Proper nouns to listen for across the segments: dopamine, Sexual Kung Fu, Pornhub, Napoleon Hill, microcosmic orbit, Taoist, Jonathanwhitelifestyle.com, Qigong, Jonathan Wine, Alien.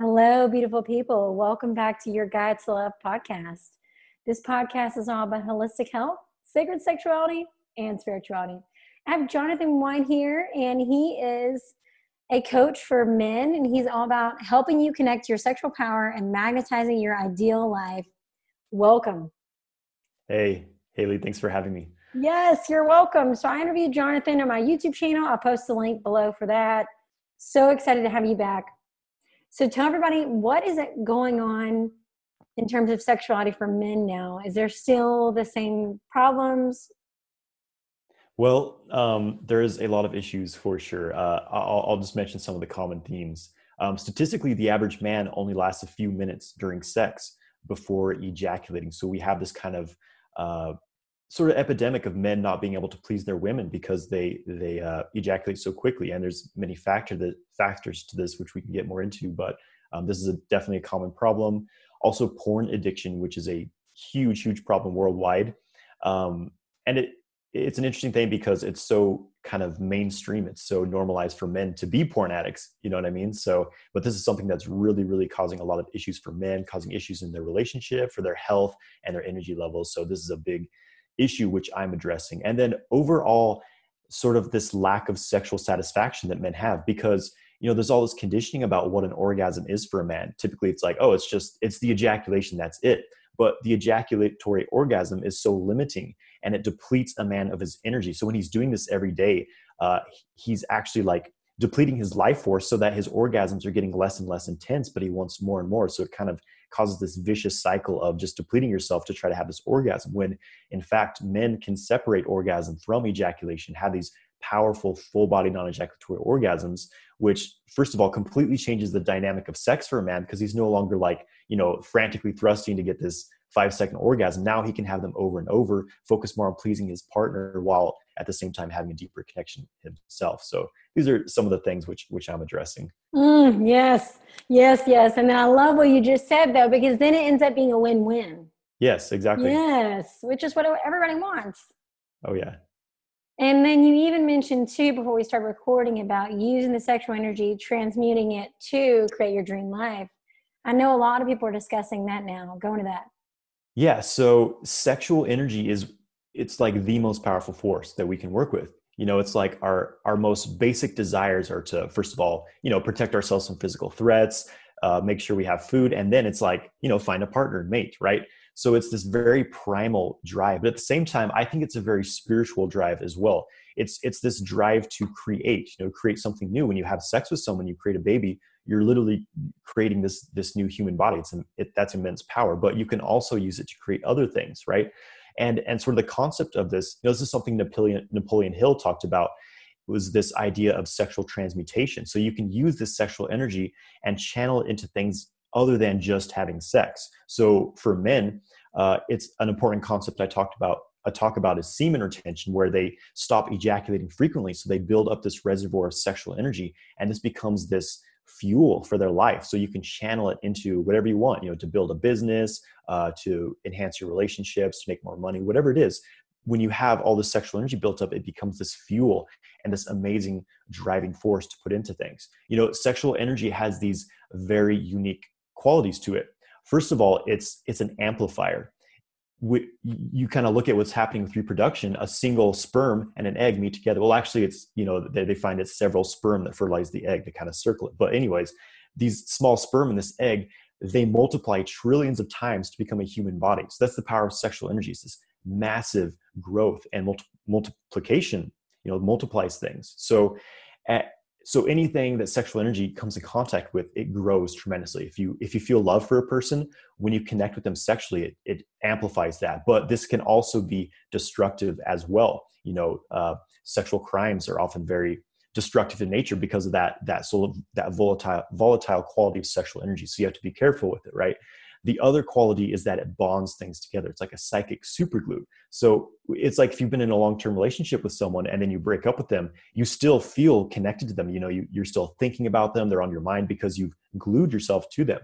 Hello, beautiful people. Welcome back to your Guide to Love podcast. This podcast is all about holistic health, sacred sexuality, and spirituality. I have Jonathan Wine here, and he is a coach for men, and he's all about helping you connect your sexual power and magnetizing your ideal life. Welcome. Hey, Haley. Thanks for having me. Yes, you're welcome. So I interviewed Jonathan on my YouTube channel. I'll post the link below for that. So excited to have you back. So tell everybody, what is it going on in terms of sexuality for men now? Is there still the same problems? Well, there is a lot of issues for sure. I'll just mention some of the common themes. Statistically, the average man only lasts a few minutes during sex before ejaculating. So we have this kind of sort of epidemic of men not being able to please their women because they ejaculate so quickly. And there's many factors to this, which we can get more into, but this is definitely a common problem. Also porn addiction, which is a huge, huge problem worldwide. And it's an interesting thing because it's so kind of mainstream. It's so normalized for men to be porn addicts. You know what I mean? So, but this is something that's really, really causing a lot of issues for men, causing issues in their relationship, for their health and their energy levels. So this is a big issue which I'm addressing. And then overall, sort of this lack of sexual satisfaction that men have, because, you know, there's all this conditioning about what an orgasm is for a man. Typically it's like, oh, it's the ejaculation, that's it. But the ejaculatory orgasm is so limiting and it depletes a man of his energy. So when he's doing this every day, he's actually like depleting his life force so that his orgasms are getting less and less intense, but he wants more and more. So it kind of causes this vicious cycle of just depleting yourself to try to have this orgasm, when in fact, men can separate orgasm from ejaculation, have these powerful full body non-ejaculatory orgasms, which first of all, completely changes the dynamic of sex for a man, because he's no longer like, you know, frantically thrusting to get this 5-second orgasm. Now he can have them over and over, focus more on pleasing his partner while at the same time having a deeper connection himself. So these are some of the things which I'm addressing. Yes. And then I love what you just said though, because then it ends up being a win-win. Yes, exactly. Yes. Which is what everybody wants. Oh yeah. And then you even mentioned too, before we start recording, about using the sexual energy, transmuting it to create your dream life. I know a lot of people are discussing that now. Go into that. Yeah. So sexual energy it's like the most powerful force that we can work with. You know, it's like our most basic desires are to, first of all, you know, protect ourselves from physical threats, make sure we have food. And then it's like, you know, find a partner and mate, right? So it's this very primal drive, but at the same time, I think it's a very spiritual drive as well. It's this drive to create, you know, create something new. When you have sex with someone, you create a baby, you're literally creating this new human body. That's immense power, but you can also use it to create other things, right? And sort of the concept of this, you know, this is something Napoleon Hill talked about, was this idea of sexual transmutation. So you can use this sexual energy and channel it into things other than just having sex. So for men, it's an important concept I talk about is semen retention, where they stop ejaculating frequently. So they build up this reservoir of sexual energy, and this becomes this fuel for their life. So you can channel it into whatever you want, you know, to build a business, to enhance your relationships, to make more money, whatever it is. When you have all the sexual energy built up, it becomes this fuel and this amazing driving force to put into things. You know, sexual energy has these very unique qualities to it. First of all, it's an amplifier. You kind of look at what's happening with reproduction. A single sperm and an egg meet together. Well, actually, it's, you know, they find it's several sperm that fertilize the egg to kind of circle it. But anyways, these small sperm in this egg, they multiply trillions of times to become a human body. So that's the power of sexual energy. It's this massive growth and multiplication, you know, multiplies things. So anything that sexual energy comes in contact with, it grows tremendously. If you feel love for a person, when you connect with them sexually, it amplifies that. But this can also be destructive as well. You know, sexual crimes are often very destructive in nature because of that sort of that volatile quality of sexual energy. So you have to be careful with it, right? The other quality is that it bonds things together. It's like a psychic superglue. So it's like if you've been in a long-term relationship with someone and then you break up with them, you still feel connected to them. You know, you're still thinking about them. They're on your mind because you've glued yourself to them.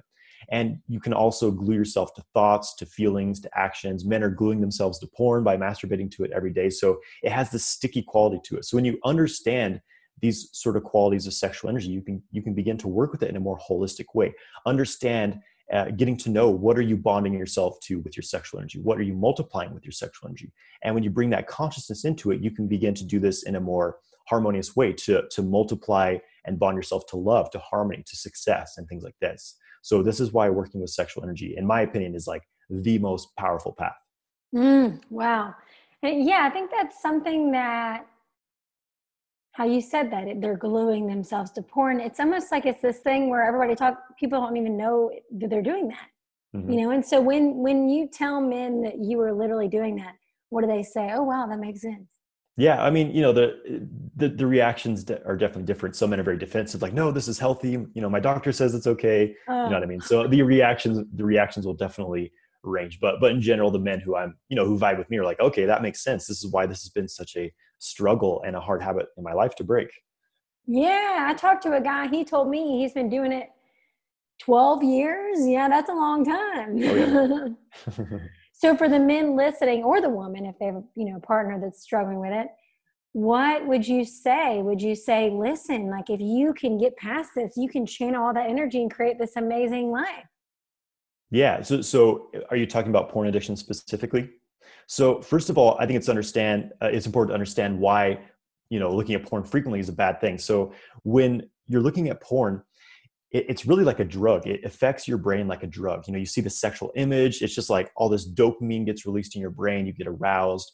And you can also glue yourself to thoughts, to feelings, to actions. Men are gluing themselves to porn by masturbating to it every day. So it has this sticky quality to it. So when you understand these sort of qualities of sexual energy, you can begin to work with it in a more holistic way. Understand, getting to know, what are you bonding yourself to with your sexual energy? What are you multiplying with your sexual energy? And when you bring that consciousness into it, you can begin to do this in a more harmonious way to multiply and bond yourself to love, to harmony, to success, and things like this. So this is why working with sexual energy, in my opinion, is like the most powerful path. Wow. Yeah, I think that's something that, how you said that, they're gluing themselves to porn. It's almost like it's this thing where people don't even know that they're doing that. Mm-hmm. You know, and so when you tell men that you were literally doing that, what do they say? Oh, wow, that makes sense. Yeah, I mean, you know, the reactions are definitely different. Some men are very defensive, like, no, this is healthy. You know, my doctor says it's okay. You know what I mean? So the reactions will definitely range. But in general, the men who vibe with me are like, okay, that makes sense. This is why this has been such a struggle and a hard habit in my life to break. Yeah, I talked to a guy. He told me he's been doing it 12 years. Yeah, that's a long time. Oh, yeah. So for the men listening, or the woman, if they have a partner that's struggling with it, what would you say? Would you say, listen, like if you can get past this, you can channel all that energy and create this amazing life? Yeah. So are you talking about porn addiction specifically? So first of all, I think it's important to understand why, looking at porn frequently is a bad thing. So when you're looking at porn, it's really like a drug. It affects your brain like a drug. You see the sexual image. It's just like all this dopamine gets released in your brain. You get aroused.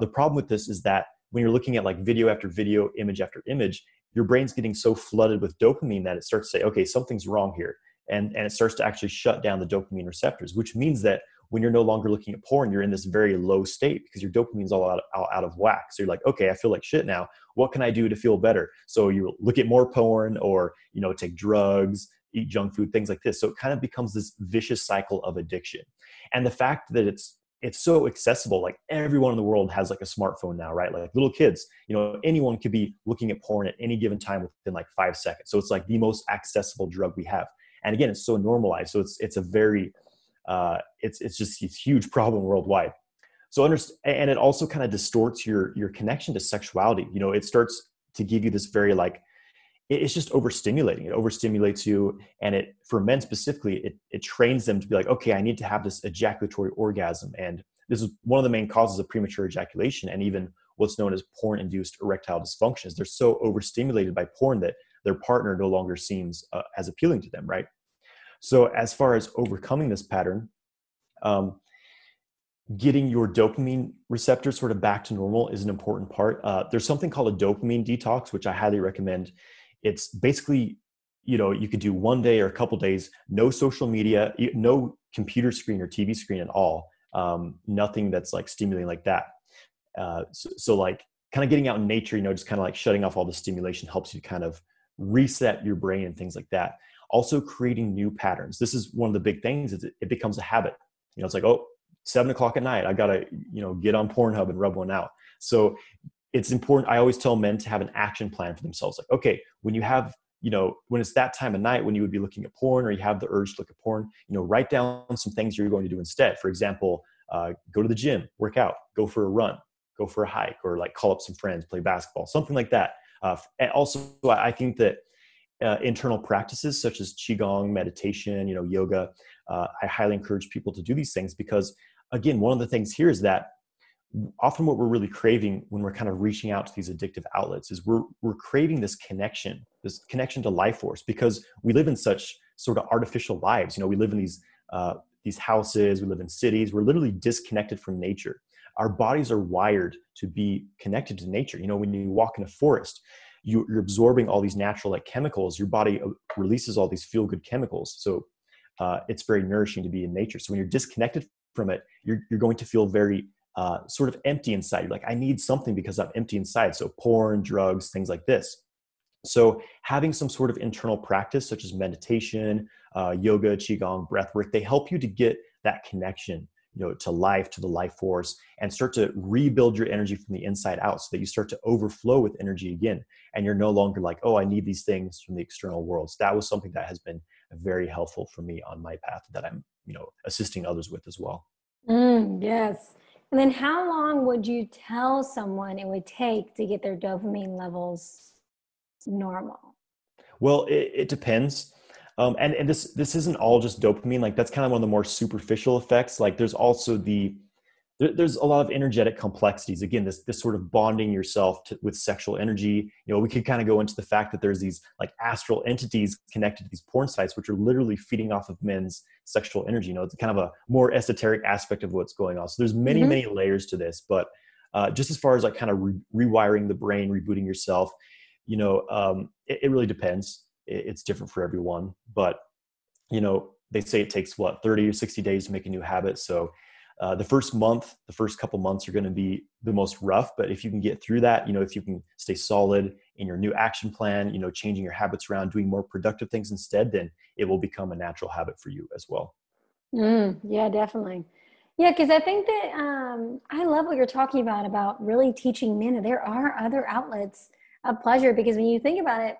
The problem with this is that when you're looking at like video after video, image after image, your brain's getting so flooded with dopamine that it starts to say, okay, something's wrong here. And it starts to actually shut down the dopamine receptors, which means that when you're no longer looking at porn, you're in this very low state because your dopamine's all out of whack. So you're like, okay, I feel like shit now. What can I do to feel better? So you look at more porn or, take drugs, eat junk food, things like this. So it kind of becomes this vicious cycle of addiction. And the fact that it's so accessible, like everyone in the world has like a smartphone now, right? Like little kids, anyone could be looking at porn at any given time within like 5 seconds. So it's like the most accessible drug we have. And again, it's so normalized. So it's a very, it's just this huge problem worldwide. So and it also kind of distorts your connection to sexuality. It starts to give you this very like, it's just overstimulating. It overstimulates you, and it, for men specifically, it trains them to be like, okay, I need to have this ejaculatory orgasm. And this is one of the main causes of premature ejaculation and even what's known as porn-induced erectile dysfunctions. They're so overstimulated by porn that their partner no longer seems as appealing to them, right? So as far as overcoming this pattern, getting your dopamine receptors sort of back to normal is an important part. There's something called a dopamine detox, which I highly recommend. It's basically, you could do one day or a couple days, no social media, no computer screen or TV screen at all, nothing that's like stimulating like that. So like kind of getting out in nature, just kind of like shutting off all the stimulation helps you kind of reset your brain and things like that. Also creating new patterns. This is one of the big things is it becomes a habit. It's like, oh, 7 o'clock at night, I gotta, get on Pornhub and rub one out. So it's important. I always tell men to have an action plan for themselves. Like, okay, when you have, when it's that time of night, when you would be looking at porn or you have the urge to look at porn, write down some things you're going to do instead. For example, go to the gym, work out, go for a run, go for a hike, or like call up some friends, play basketball, something like that. And also I think that internal practices such as Qigong, meditation, yoga, I highly encourage people to do these things because, again, one of the things here is that often what we're really craving when we're kind of reaching out to these addictive outlets is we're craving this connection to life force because we live in such sort of artificial lives. We live in these houses, we live in cities, we're literally disconnected from nature. Our bodies are wired to be connected to nature. When you walk in a forest, you're absorbing all these natural like chemicals. Your body releases all these feel-good chemicals. So it's very nourishing to be in nature. So when you're disconnected from it, you're going to feel very sort of empty inside. You're like, I need something because I'm empty inside. So porn, drugs, things like this. So having some sort of internal practice such as meditation, yoga, Qigong, breath work, they help you to get that connection to life, to the life force, and start to rebuild your energy from the inside out so that you start to overflow with energy again. And you're no longer like, oh, I need these things from the external world. So that was something that has been very helpful for me on my path that I'm, assisting others with as well. Yes. And then how long would you tell someone it would take to get their dopamine levels normal? Well, it depends. And this isn't all just dopamine. Like that's kind of one of the more superficial effects. Like there's also there's a lot of energetic complexities. Again, this sort of bonding yourself with sexual energy. You know, we could kind of go into the fact that there's these like astral entities connected to these porn sites, which are literally feeding off of men's sexual energy. You know, it's kind of a more esoteric aspect of what's going on. So there's many, many layers to this, but just as far as like kind of rewiring the brain, rebooting yourself, you know, it really depends. It's different for everyone, but you know, they say it takes 30 or 60 days to make a new habit. So the first couple months are going to be the most rough, but if you can get through that, you know, if you can stay solid in your new action plan, you know, changing your habits around, doing more productive things instead, then it will become a natural habit for you as well. Yeah, definitely. Yeah. Cause I think that, I love what you're talking about really teaching men that there are other outlets of pleasure, because when you think about it,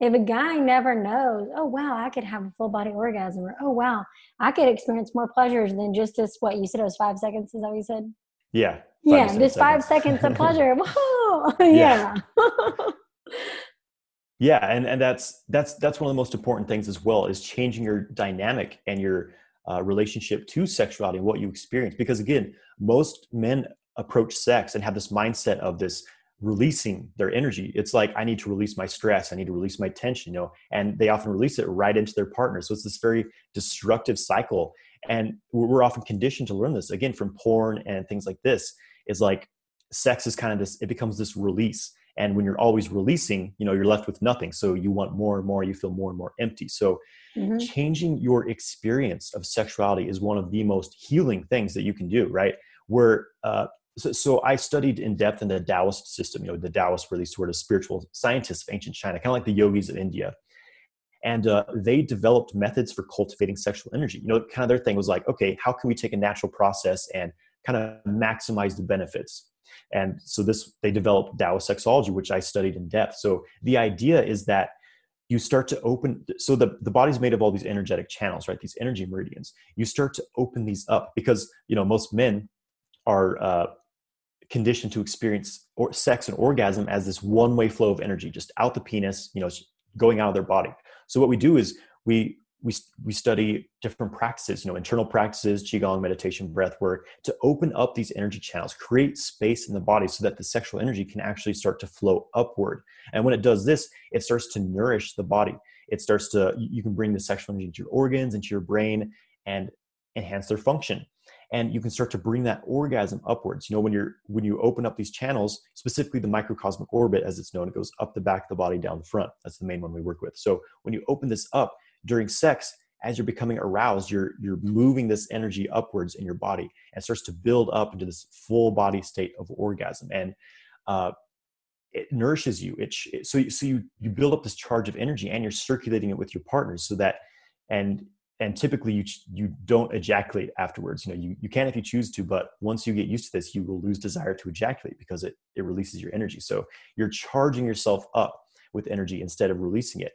if a guy never knows, oh, wow, I could have a full body orgasm, or, oh, wow, I could experience more pleasures than just this, what you said, it was 5 seconds, is that what you said? Yeah. Just 5 seconds of pleasure. Whoa. Yeah. Yeah. And that's one of the most important things as well, is changing your dynamic and your relationship to sexuality and what you experience. Because again, most men approach sex and have this mindset of this releasing their energy. It's like, I need to release my stress. I need to release my tension, you know, and they often release it right into their partner. So it's this very destructive cycle. And we're often conditioned to learn this again from porn and things like this, is like sex is kind of this, it becomes this release. And when you're always releasing, you know, you're left with nothing. So you want more and more, you feel more and more empty. So changing your experience of sexuality is one of the most healing things that you can do, right? Where, So I studied in depth in the Taoist system. You know, the Taoists were these sort of spiritual scientists of ancient China, kind of like the yogis of India. And they developed methods for cultivating sexual energy. You know, kind of their thing was like, okay, how can we take a natural process and kind of maximize the benefits? And so they developed Taoist sexology, which I studied in depth. So the idea is that you start to open, so the body's made of all these energetic channels, right? These energy meridians. You start to open these up because, you know, most men are, conditioned to experience sex and orgasm as this one-way flow of energy, just out the penis, you know, going out of their body. So what we do is we study different practices, you know, internal practices, qigong, meditation, breath work, to open up these energy channels, create space in the body so that the sexual energy can actually start to flow upward. And when it does this, it starts to nourish the body. It starts to, you can bring the sexual energy to your organs, into your brain, and enhance their function. And you can start to bring that orgasm upwards. You know, when you open up these channels, specifically the microcosmic orbit, as it's known, it goes up the back of the body, down the front. That's the main one we work with. So when you open this up during sex, as you're becoming aroused, you're moving this energy upwards in your body, and it starts to build up into this full body state of orgasm. And it nourishes you. So you build up this charge of energy, and you're circulating it with your partners so that, and typically you don't ejaculate afterwards. You know, you can if you choose to, but once you get used to this, you will lose desire to ejaculate because it releases your energy. So you're charging yourself up with energy instead of releasing it.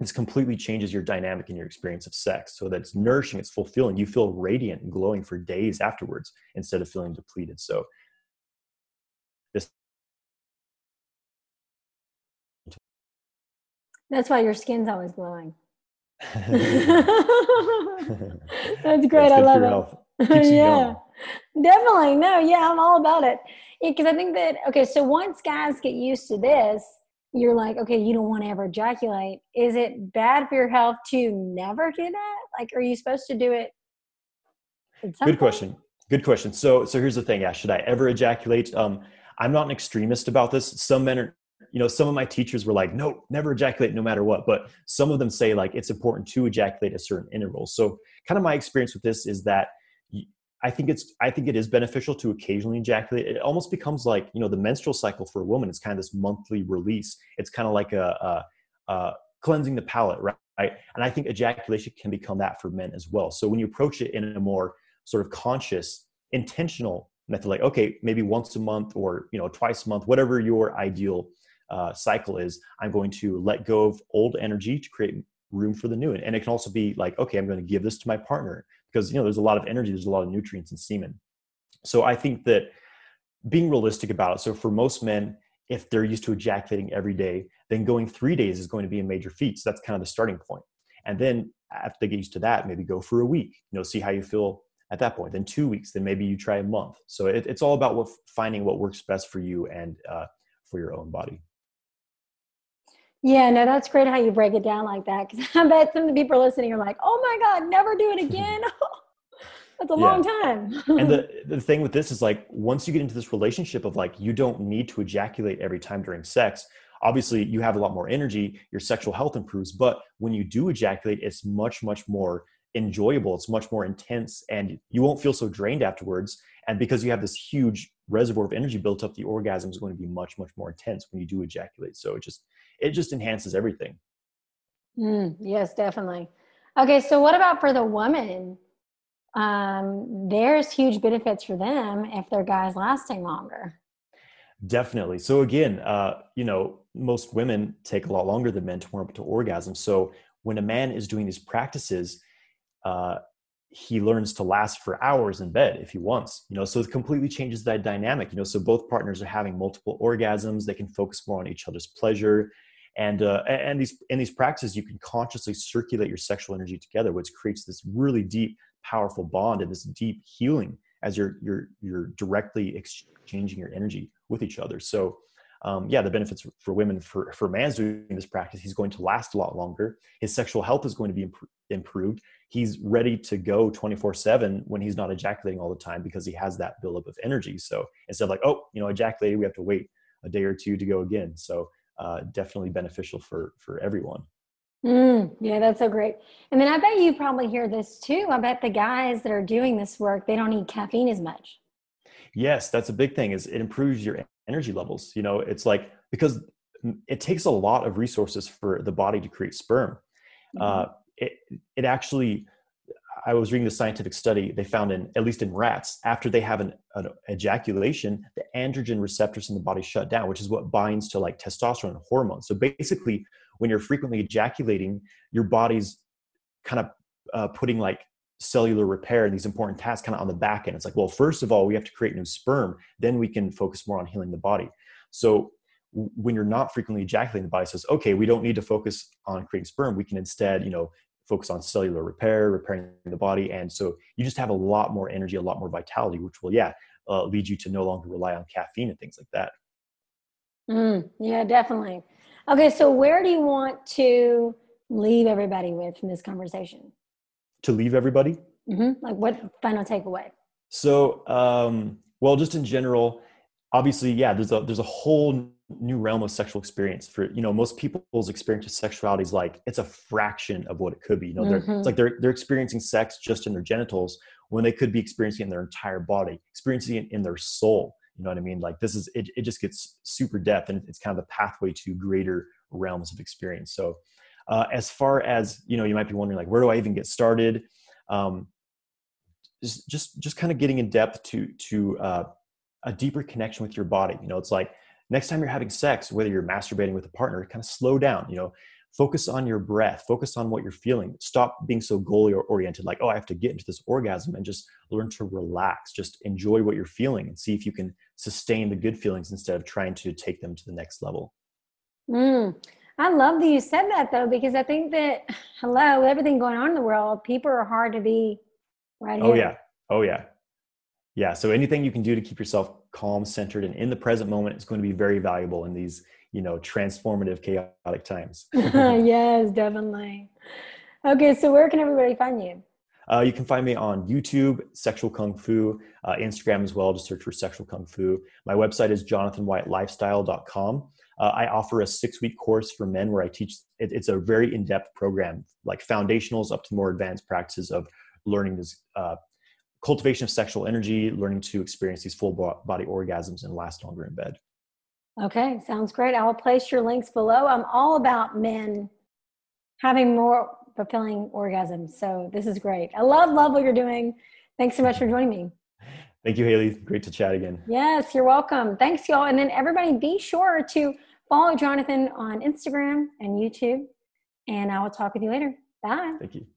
This completely changes your dynamic and your experience of sex so that it's nourishing, it's fulfilling. You feel radiant and glowing for days afterwards instead of feeling depleted. So that's why your skin's always glowing. That's great. I love it. Yeah, definitely. No, yeah, I'm all about it. Because I think that, okay, so once guys get used to this, you're like, okay, you don't want to ever ejaculate. Is it bad for your health to never do that? Like, are you supposed to do it? Good question. So here's the thing. Yeah, should I ever ejaculate? I'm not an extremist about this. Some men are, you know, some of my teachers were like, no, never ejaculate no matter what. But some of them say like, it's important to ejaculate at certain intervals. So kind of my experience with this is that I think it is beneficial to occasionally ejaculate. It almost becomes like, you know, the menstrual cycle for a woman. It's kind of this monthly release. It's kind of like a cleansing the palate, right? And I think ejaculation can become that for men as well. So when you approach it in a more sort of conscious, intentional method, like, okay, maybe once a month or, you know, twice a month, whatever your ideal cycle is, I'm going to let go of old energy to create room for the new. And it can also be like, okay, I'm going to give this to my partner because, you know, there's a lot of energy, there's a lot of nutrients in semen. So I think that being realistic about it. So for most men, if they're used to ejaculating every day, then going 3 days is going to be a major feat. So that's kind of the starting point. And then after they get used to that, maybe go for a week, you know, see how you feel at that point, then 2 weeks, then maybe you try a month. So it's all about finding what works best for you and for your own body. Yeah, no, that's great how you break it down like that. Because I bet some of the people listening are like, oh my God, never do it again. That's a long time. And the thing with this is like, once you get into this relationship of like, you don't need to ejaculate every time during sex. Obviously you have a lot more energy, your sexual health improves, but when you do ejaculate, it's much, much more enjoyable. It's much more intense and you won't feel so drained afterwards. And because you have this huge reservoir of energy built up, the orgasm is going to be much, much more intense when you do ejaculate. So it just enhances everything. Yes, definitely. Okay. So what about for the woman? There's huge benefits for them if their guy's lasting longer. Definitely. So again, you know, most women take a lot longer than men to warm up to orgasm. So when a man is doing these practices, he learns to last for hours in bed if he wants, you know, so it completely changes that dynamic, you know, so both partners are having multiple orgasms. They can focus more on each other's pleasure. And in these practices, you can consciously circulate your sexual energy together, which creates this really deep, powerful bond and this deep healing as you're directly exchanging your energy with each other. So yeah, the benefits for women, for man's doing this practice, he's going to last a lot longer. His sexual health is going to be improved. He's ready to go 24/7 when he's not ejaculating all the time because he has that buildup of energy. So instead of like, oh, you know, ejaculating, we have to wait a day or two to go again. So definitely beneficial for everyone. Yeah, that's so great. And then I bet you probably hear this too. I bet the guys that are doing this work, they don't need caffeine as much. Yes, that's a big thing, is it improves your energy levels. You know, it's like, because it takes a lot of resources for the body to create sperm. It actually, I was reading the scientific study, they found at least in rats, after they have an ejaculation, the androgen receptors in the body shut down, which is what binds to like testosterone and hormones. So basically, when you're frequently ejaculating, your body's kind of putting like cellular repair and these important tasks kind of on the back end. It's like, well, first of all, we have to create new sperm. Then we can focus more on healing the body. So when you're not frequently ejaculating, the body says, okay, we don't need to focus on creating sperm. We can instead, you know, focus on cellular repair, repairing the body. And so you just have a lot more energy, a lot more vitality, which will, lead you to no longer rely on caffeine and things like that. Yeah, definitely. Okay. So where do you want to leave everybody with from this conversation? To leave everybody? Like what final takeaway? So, well, just in general, obviously, there's a whole new realm of sexual experience for, you know, most people's experience of sexuality is like, it's a fraction of what it could be. You know, it's like they're experiencing sex just in their genitals when they could be experiencing it in their entire body, experiencing it in their soul. You know what I mean? Like this is, it just gets super depth and it's kind of a pathway to greater realms of experience. So as far as, you know, you might be wondering like, where do I even get started? Just kind of getting in depth to a deeper connection with your body. You know, it's like next time you're having sex, whether you're masturbating with a partner, kind of slow down, you know, focus on your breath, focus on what you're feeling. Stop being so goal oriented. Like, oh, I have to get into this orgasm, and just learn to relax, just enjoy what you're feeling and see if you can sustain the good feelings instead of trying to take them to the next level. I love that you said that though, because I think that, with everything going on in the world, people are hard to be right here. Yeah. So anything you can do to keep yourself calm, centered, and in the present moment is going to be very valuable in these, you know, transformative, chaotic times. Yes, definitely. Okay. So where can everybody find you? You can find me on YouTube, Sexual Kung Fu, Instagram as well. Just search for Sexual Kung Fu. My website is JonathanWhitelifestyle.com. I offer a 6-week course for men where I teach, it's a very in-depth program, like foundationals up to more advanced practices of learning this cultivation of sexual energy, learning to experience these full body orgasms and last longer in bed. Okay. Sounds great. I'll place your links below. I'm all about men having more fulfilling orgasms. So this is great. I love what you're doing. Thanks so much for joining me. Thank you, Haley. Great to chat again. Yes, you're welcome. Thanks, y'all. And then everybody be sure to follow Jonathan on Instagram and YouTube. And I will talk with you later. Bye. Thank you. Bye.